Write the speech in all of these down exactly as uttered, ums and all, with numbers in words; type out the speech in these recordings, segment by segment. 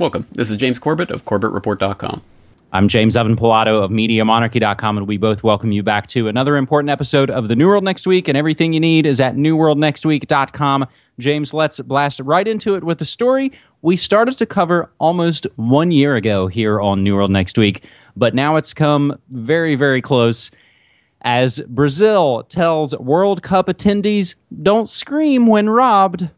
Welcome. This is James Corbett of Corbett Report dot com. I'm James Evan Pilato of Media Monarchy dot com, and we both welcome you back to another important episode of The New World Next Week, and everything you need is at New World Next Week dot com. James, let's blast right into it with the story we started to cover almost one year ago here on New World Next Week, but now it's come very, very close as Brazil tells World Cup attendees, don't scream when robbed.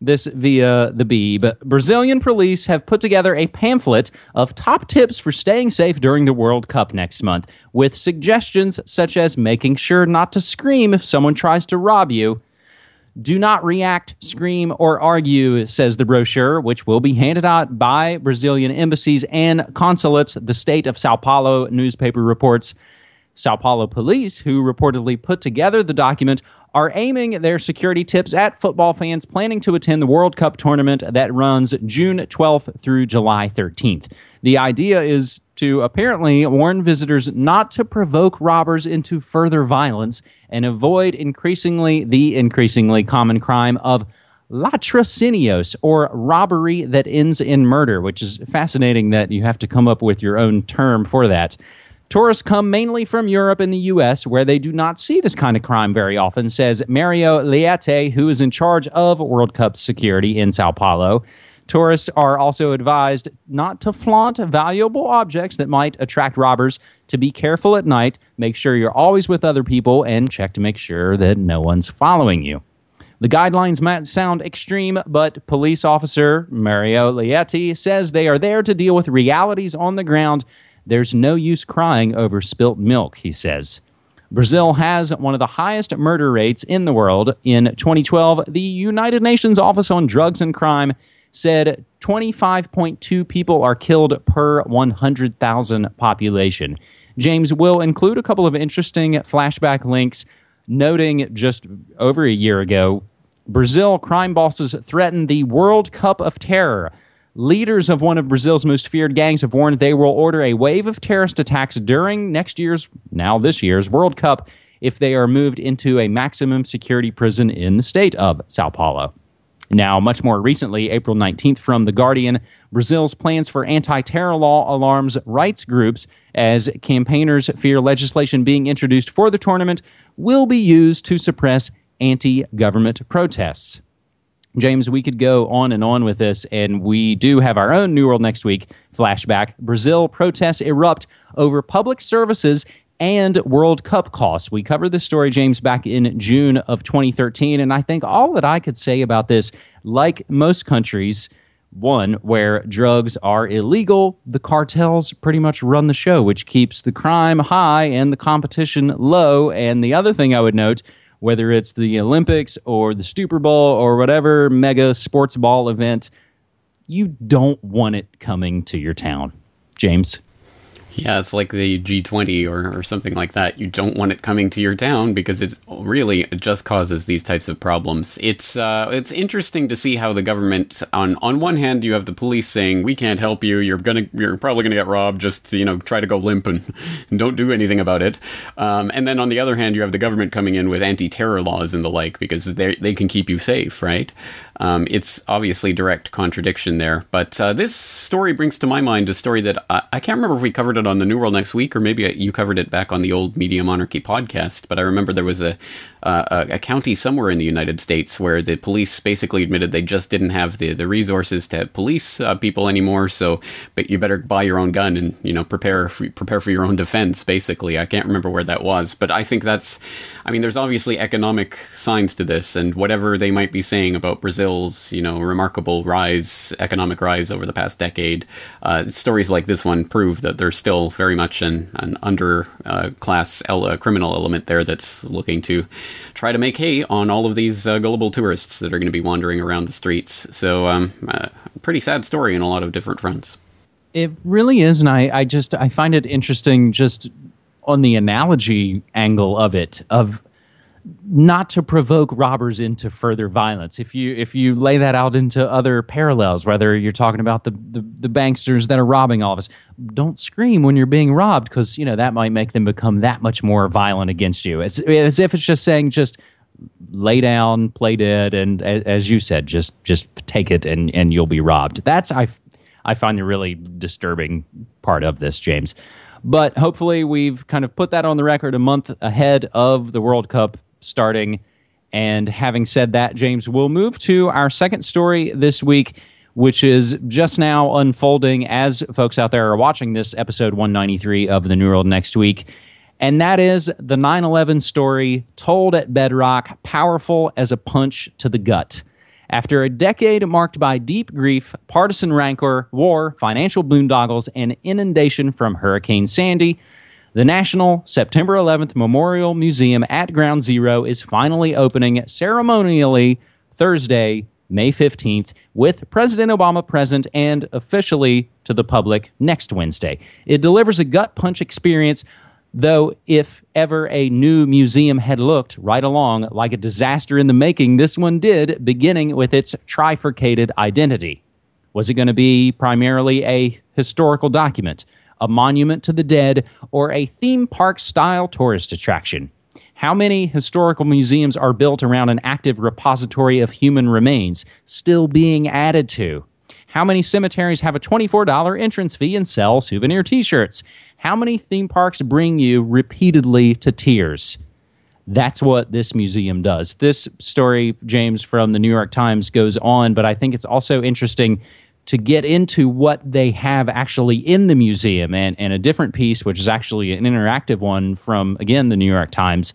This via the Beeb. Brazilian police have put together a pamphlet of top tips for staying safe during the World Cup next month, with suggestions such as making sure not to scream if someone tries to rob you. Do not react, scream, or argue, says the brochure, which will be handed out by Brazilian embassies and consulates, the state of Sao Paulo newspaper reports. Sao Paulo police, who reportedly put together the document, are aiming their security tips at football fans planning to attend the World Cup tournament that runs June twelfth through July thirteenth. The idea is to apparently warn visitors not to provoke robbers into further violence and avoid increasingly the increasingly common crime of latrocinios, or robbery that ends in murder, which is fascinating that you have to come up with your own term for that. Tourists come mainly from Europe and the U S, where they do not see this kind of crime very often, says Mario Leite, who is in charge of World Cup security in Sao Paulo. Tourists are also advised not to flaunt valuable objects that might attract robbers, to be careful at night, make sure you're always with other people, and check to make sure that no one's following you. The guidelines might sound extreme, but police officer Mario Leite says they are there to deal with realities on the ground. There's no use crying over spilt milk, he says. Brazil has one of the highest murder rates in the world. In twenty twelve, the United Nations Office on Drugs and Crime said twenty-five point two people are killed per one hundred thousand population. James will include a couple of interesting flashback links, noting just over a year ago, Brazil crime bosses threatened the World Cup of Terror. Leaders of one of Brazil's most feared gangs have warned they will order a wave of terrorist attacks during next year's, now this year's, World Cup if they are moved into a maximum security prison in the state of Sao Paulo. Now, much more recently, April nineteenth, from The Guardian, Brazil's plans for anti-terror law alarms rights groups as campaigners fear legislation being introduced for the tournament will be used to suppress anti-government protests. James, we could go on and on with this, and we do have our own New World Next Week flashback. Brazil protests erupt over public services and World Cup costs. We covered this story, James, back in June of twenty thirteen, and I think all that I could say about this, like most countries, one, where drugs are illegal, the cartels pretty much run the show, which keeps the crime high and the competition low. And the other thing I would note, whether it's the Olympics or the Super Bowl or whatever mega sports ball event, you don't want it coming to your town, James. Yeah, it's like the G twenty or, or something like that. You don't want it coming to your town because it's really just causes these types of problems. It's uh, it's interesting to see how the government, on, on one hand, you have the police saying, we can't help you, you're gonna, you're probably going to get robbed, just, you know, try to go limp and, and don't do anything about it. Um, and then on the other hand, you have the government coming in with anti-terror laws and the like because they they can keep you safe, right? Um, it's obviously direct contradiction there. But uh, this story brings to my mind a story that I, I can't remember if we covered it on the New World Next Week, or maybe you covered it back on the old Media Monarchy podcast. But I remember there was a, uh, a, a county somewhere in the United States where the police basically admitted they just didn't have the, the resources to police uh, people anymore. So, but you better buy your own gun and, you know, prepare for, prepare for your own defense, basically. I can't remember where that was. But I think that's, I mean, there's obviously economic signs to this, and whatever they might be saying about Brazil, you know, remarkable rise, economic rise over the past decade. Uh, stories like this one prove that there's still very much an, an underclass uh, ele- criminal element there that's looking to try to make hay on all of these uh, gullible tourists that are going to be wandering around the streets. So um, uh, pretty sad story in a lot of different fronts. It really is, and I, I just, I find it interesting just on the analogy angle of it, of not to provoke robbers into further violence. If you if you lay that out into other parallels, whether you're talking about the, the, the banksters that are robbing all of us, don't scream when you're being robbed because, you know, that might make them become that much more violent against you. As, as if it's just saying just lay down, play dead, and as you said, just just take it and, and you'll be robbed. That's, I, I find the really disturbing part of this, James. But hopefully we've kind of put that on the record a month ahead of the World Cup starting. And having said that, James, we'll move to our second story this week, which is just now unfolding as folks out there are watching this episode one ninety-three of the New World Next Week. And that is the nine eleven story told at bedrock, powerful as a punch to the gut. After a decade marked by deep grief, partisan rancor, war, financial boondoggles, and inundation from Hurricane Sandy, the National September eleventh Memorial Museum at Ground Zero is finally opening ceremonially Thursday, May fifteenth, with President Obama present and officially to the public next Wednesday. It delivers a gut punch experience, though if ever a new museum had looked right along like a disaster in the making, this one did, beginning with its trifurcated identity. Was it going to be primarily a historical document, a monument to the dead, or a theme park-style tourist attraction? How many historical museums are built around an active repository of human remains still being added to? How many cemeteries have a twenty-four dollars entrance fee and sell souvenir T-shirts? How many theme parks bring you repeatedly to tears? That's what this museum does. This story, James, from the New York Times goes on, but I think it's also interesting to get into what they have actually in the museum, and, and a different piece, which is actually an interactive one from, again, the New York Times,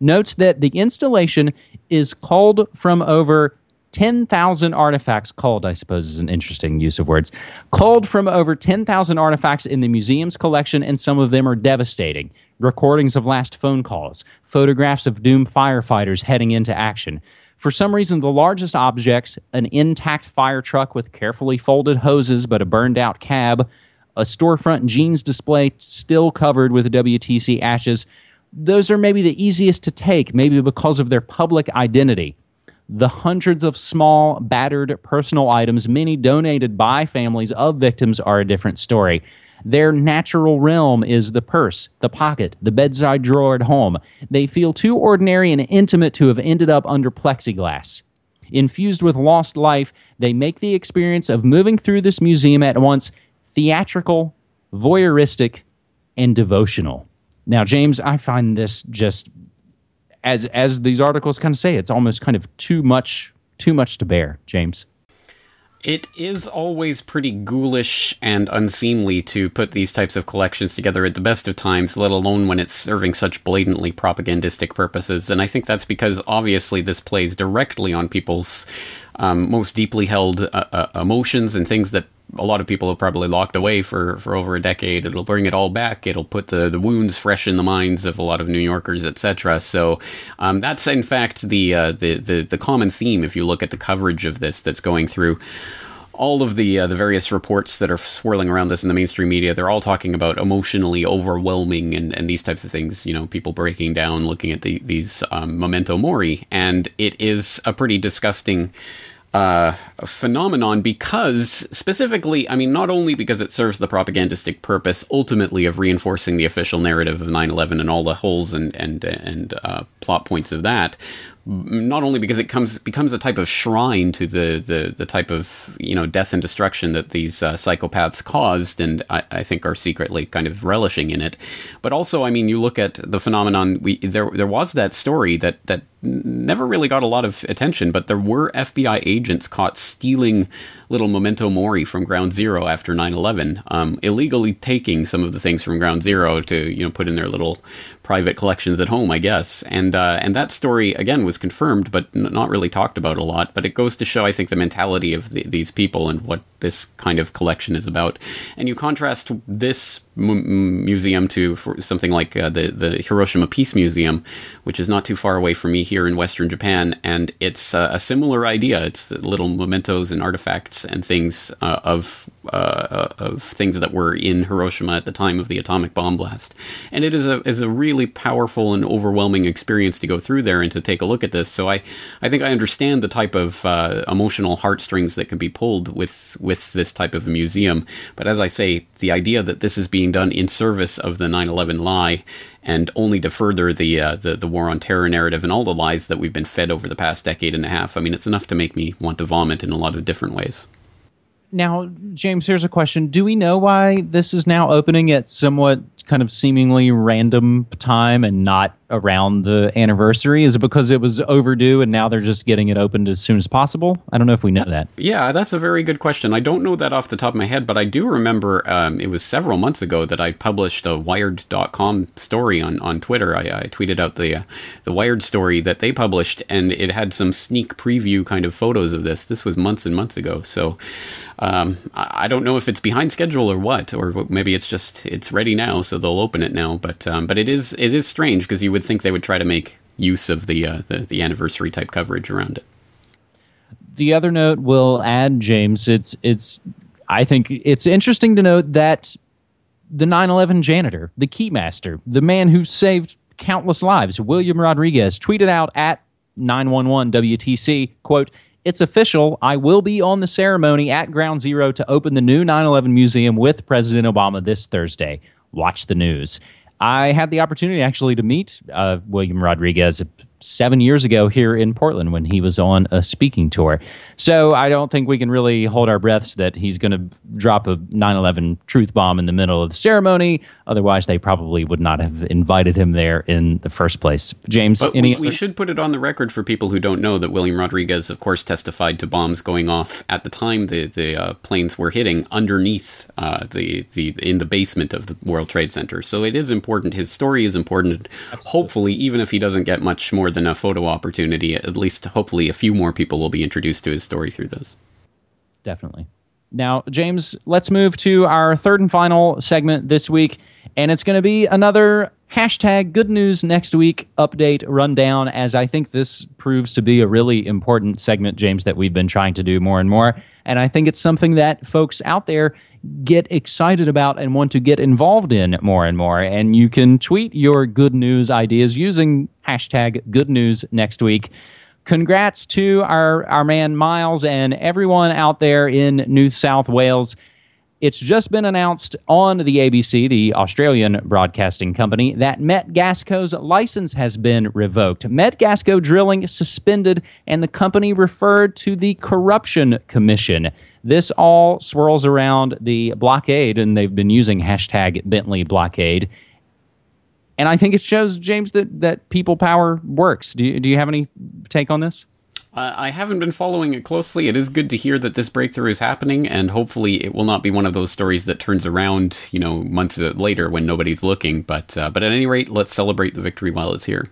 notes that the installation is culled from over ten thousand artifacts, culled, I suppose, is an interesting use of words, culled from over ten thousand artifacts in the museum's collection, and some of them are devastating. Recordings of last phone calls, photographs of doomed firefighters heading into action. For some reason, the largest objects, an intact fire truck with carefully folded hoses but a burned-out cab, a storefront jeans display still covered with W T C ashes, those are maybe the easiest to take, maybe because of their public identity. The hundreds of small, battered personal items, many donated by families of victims, are a different story. Their natural realm is the purse, the pocket, the bedside drawer at home. They feel too ordinary and intimate to have ended up under plexiglass. Infused with lost life, they make the experience of moving through this museum at once theatrical, voyeuristic, and devotional. Now, James, I find this just, as as these articles kind of say, it's almost kind of too much, too much to bear, James. It is always pretty ghoulish and unseemly to put these types of collections together at the best of times, let alone when it's serving such blatantly propagandistic purposes. And I think that's because, obviously, this plays directly on people's um, most deeply held uh, uh, emotions and things that a lot of people have probably locked away for, for over a decade. It'll bring it all back. It'll put the, the wounds fresh in the minds of a lot of New Yorkers, et cetera. So um, that's, in fact, the, uh, the, the, the common theme if you look at the coverage of this that's going through all of the uh, the various reports that are swirling around this in the mainstream media. They're all talking about emotionally overwhelming and, and these types of things, you know, people breaking down, looking at the, these um, memento mori. And it is a pretty disgusting Uh, phenomenon because specifically, I mean, not only because it serves the propagandistic purpose ultimately of reinforcing the official narrative of nine eleven and all the holes and and and uh, plot points of that, not only because it comes becomes a type of shrine to the the, the type of, you know, death and destruction that these uh, psychopaths caused, and I, I think are secretly kind of relishing in it, but also, I mean, you look at the phenomenon. We there there was that story that that. never really got a lot of attention, but there were F B I agents caught stealing little memento mori from Ground Zero after nine eleven, um, illegally taking some of the things from Ground Zero to, you know, put in their little private collections at home, I guess. And uh, and that story, again, was confirmed, but n- not really talked about a lot. But it goes to show, I think, the mentality of the, these people and what this kind of collection is about. And you contrast this m- museum to for something like uh, the, the Hiroshima Peace Museum, which is not too far away from me here in Western Japan, and it's uh, a similar idea. It's little mementos and artifacts and things uh, of uh, of things that were in Hiroshima at the time of the atomic bomb blast. And it is a is a really powerful and overwhelming experience to go through there and to take a look at this. So I, I think I understand the type of uh, emotional heartstrings that can be pulled with with this type of a museum. But as I say, the idea that this is being done in service of the nine eleven lie, and only to further the, uh, the the war on terror narrative and all the lies that we've been fed over the past decade and a half. I mean, it's enough to make me want to vomit in a lot of different ways. Now, James, here's a question. Do we know why this is now opening at somewhat kind of seemingly random time and not around the anniversary? Is it because it was overdue and now they're just getting it opened as soon as possible? I don't know if we know that. Yeah, that's a very good question. I don't know that off the top of my head, but I do remember um, it was several months ago that I published a Wired dot com story on, on Twitter. I, I tweeted out the, uh, the Wired story that they published, and it had some sneak preview kind of photos of this. This was months and months ago, so... Um, I don't know if it's behind schedule or what, or maybe it's just, it's ready now, so they'll open it now. But um, but it is it is strange, because you would think they would try to make use of the, uh, the, the anniversary type coverage around it. The other note we'll add, James, it's it's I think it's interesting to note that the nine eleven janitor, the keymaster, the man who saved countless lives, William Rodriguez, tweeted out at nine one one W T C, quote, "It's official. I will be on the ceremony at Ground Zero to open the new nine eleven museum with President Obama this Thursday. Watch the news." I had the opportunity actually to meet uh, William Rodriguez seven years ago here in Portland when he was on a speaking tour. So I don't think we can really hold our breaths that he's going to drop a nine eleven truth bomb in the middle of the ceremony. Otherwise, they probably would not have invited him there in the first place. James, but any... We, we should put it on the record for people who don't know that William Rodriguez, of course, testified to bombs going off at the time the, the uh, planes were hitting underneath uh, the, the in the basement of the World Trade Center. So it is important. His story is important. Absolutely. Hopefully, even if he doesn't get much more than a photo opportunity, at least hopefully a few more people will be introduced to his story through this. Definitely. Now, James, let's move to our third and final segment this week, and it's going to be another hashtag Good News Next Week update rundown, as I think this proves to be a really important segment, James, that we've been trying to do more and more, and I think it's something that folks out there get excited about and want to get involved in more and more. And you can tweet your good news ideas using hashtag Good News Next Week. Congrats to our, our man Miles and everyone out there in New South Wales. It's just been announced on the A B C, the Australian broadcasting company, that Metgasco's license has been revoked. Metgasco Drilling suspended, and the company referred to the Corruption Commission. This all swirls around the blockade, and they've been using hashtag Bentley Blockade. And I think it shows, James, that, that people power works. Do you, do you have any take on this? Uh, I haven't been following it closely. It is good to hear that this breakthrough is happening, and hopefully it will not be one of those stories that turns around, you know, months later when nobody's looking. But uh, but at any rate, let's celebrate the victory while it's here.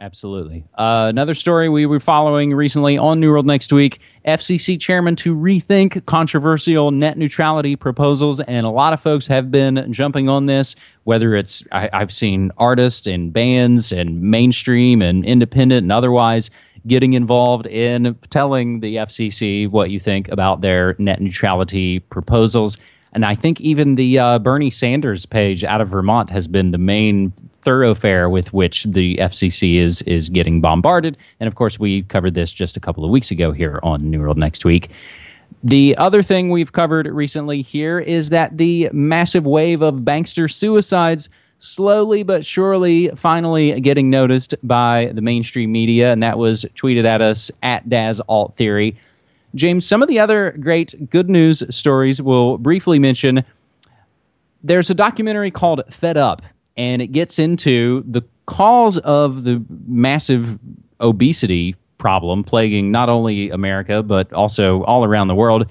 Absolutely. Uh, another story we were following recently on New World Next Week, F C C chairman to rethink controversial net neutrality proposals. And a lot of folks have been jumping on this, whether it's I, I've seen artists and bands and mainstream and independent and otherwise getting involved in telling the F C C what you think about their net neutrality proposals. And I think even the uh, Bernie Sanders page out of Vermont has been the main thoroughfare with which the F C C is is getting bombarded. And of course, we covered this just a couple of weeks ago here on New World Next Week. The other thing we've covered recently here is that the massive wave of bankster suicides slowly but surely finally getting noticed by the mainstream media, and that was tweeted at us at Daz Alt Theory. James, some of the other great good news stories we'll briefly mention. There's a documentary called Fed Up, and it gets into the cause of the massive obesity problem plaguing not only America, but also all around the world.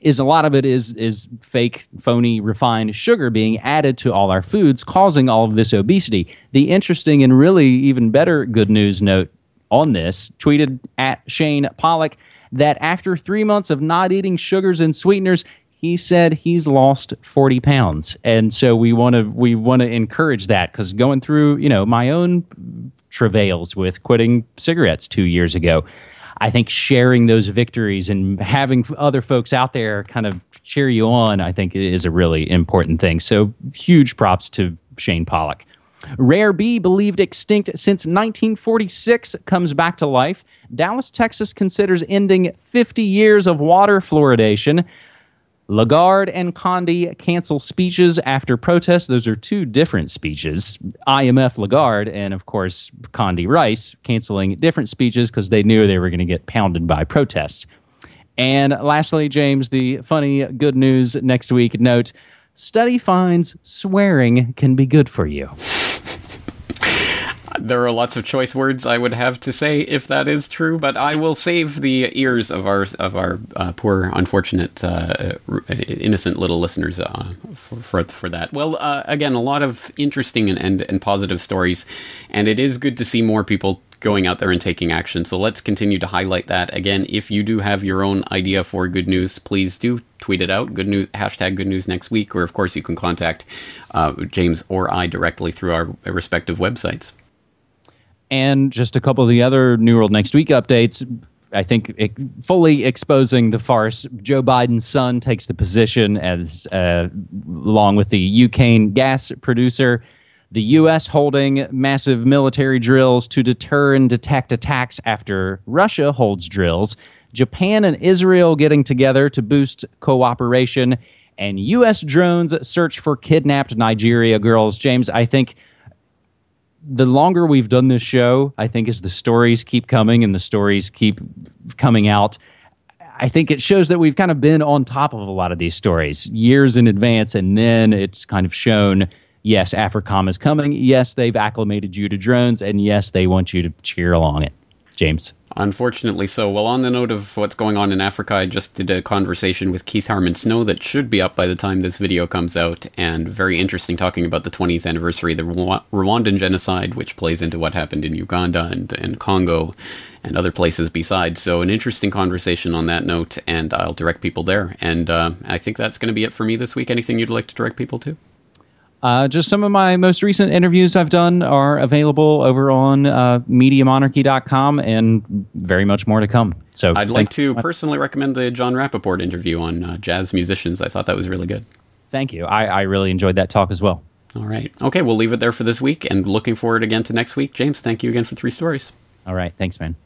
Is a lot of it is is fake, phony, refined sugar being added to all our foods, causing all of this obesity. The interesting and really even better good news note on this, tweeted at Shane Pollock, that after three months of not eating sugars and sweeteners, he said he's lost forty pounds. And so we want to we want to encourage that, because going through, you know, my own travails with quitting cigarettes two years ago, I think sharing those victories and having other folks out there kind of cheer you on, I think, is a really important thing. So huge props to Shane Pollock. Rare bee, believed extinct since nineteen forty-six, comes back to life. Dallas, Texas considers ending fifty years of water fluoridation. Lagarde and Condi cancel speeches after protests. Those are two different speeches. I M F Lagarde and, of course, Condi Rice canceling different speeches because they knew they were going to get pounded by protests. And lastly, James, the funny good news next week note, study finds swearing can be good for you. There are lots of choice words I would have to say if that is true, but I will save the ears of our of our uh, poor, unfortunate, uh, innocent little listeners uh, for, for for that. Well, uh, again, a lot of interesting and, and, and positive stories, and it is good to see more people going out there and taking action. So let's continue to highlight that. Again, if you do have your own idea for good news, please do tweet it out. Good news, hashtag Good News Next Week, or of course you can contact uh, James or I directly through our respective websites. And just a couple of the other New World Next Week updates, I think it, fully exposing the farce. Joe Biden's son takes the position as uh, along with the U K gas producer. The U S holding massive military drills to deter and detect attacks after Russia holds drills. Japan and Israel getting together to boost cooperation. And U S drones search for kidnapped Nigeria girls. James, I think the longer we've done this show, I think as the stories keep coming and the stories keep coming out, I think it shows that we've kind of been on top of a lot of these stories years in advance, and then it's kind of shown, yes, AFRICOM is coming, yes, they've acclimated you to drones, and yes, they want you to cheer along it. James. Unfortunately so. Well, on the note of what's going on in Africa, I just did a conversation with Keith Harmon Snow that should be up by the time this video comes out, and very interesting talking about the twentieth anniversary of the Rw- Rwandan genocide, which plays into what happened in Uganda and, and Congo and other places besides. So an interesting conversation on that note, and I'll direct people there. And uh, I think that's going to be it for me this week. Anything you'd like to direct people to? Uh, just some of my most recent interviews I've done are available over on uh, Media Monarchy dot com, and very much more to come. So I'd thanks. like to personally recommend the John Rappaport interview on uh, jazz musicians. I thought that was really good. Thank you. I, I really enjoyed that talk as well. All right. Okay, we'll leave it there for this week, and looking forward again to next week. James, thank you again for three stories. All right. Thanks, man.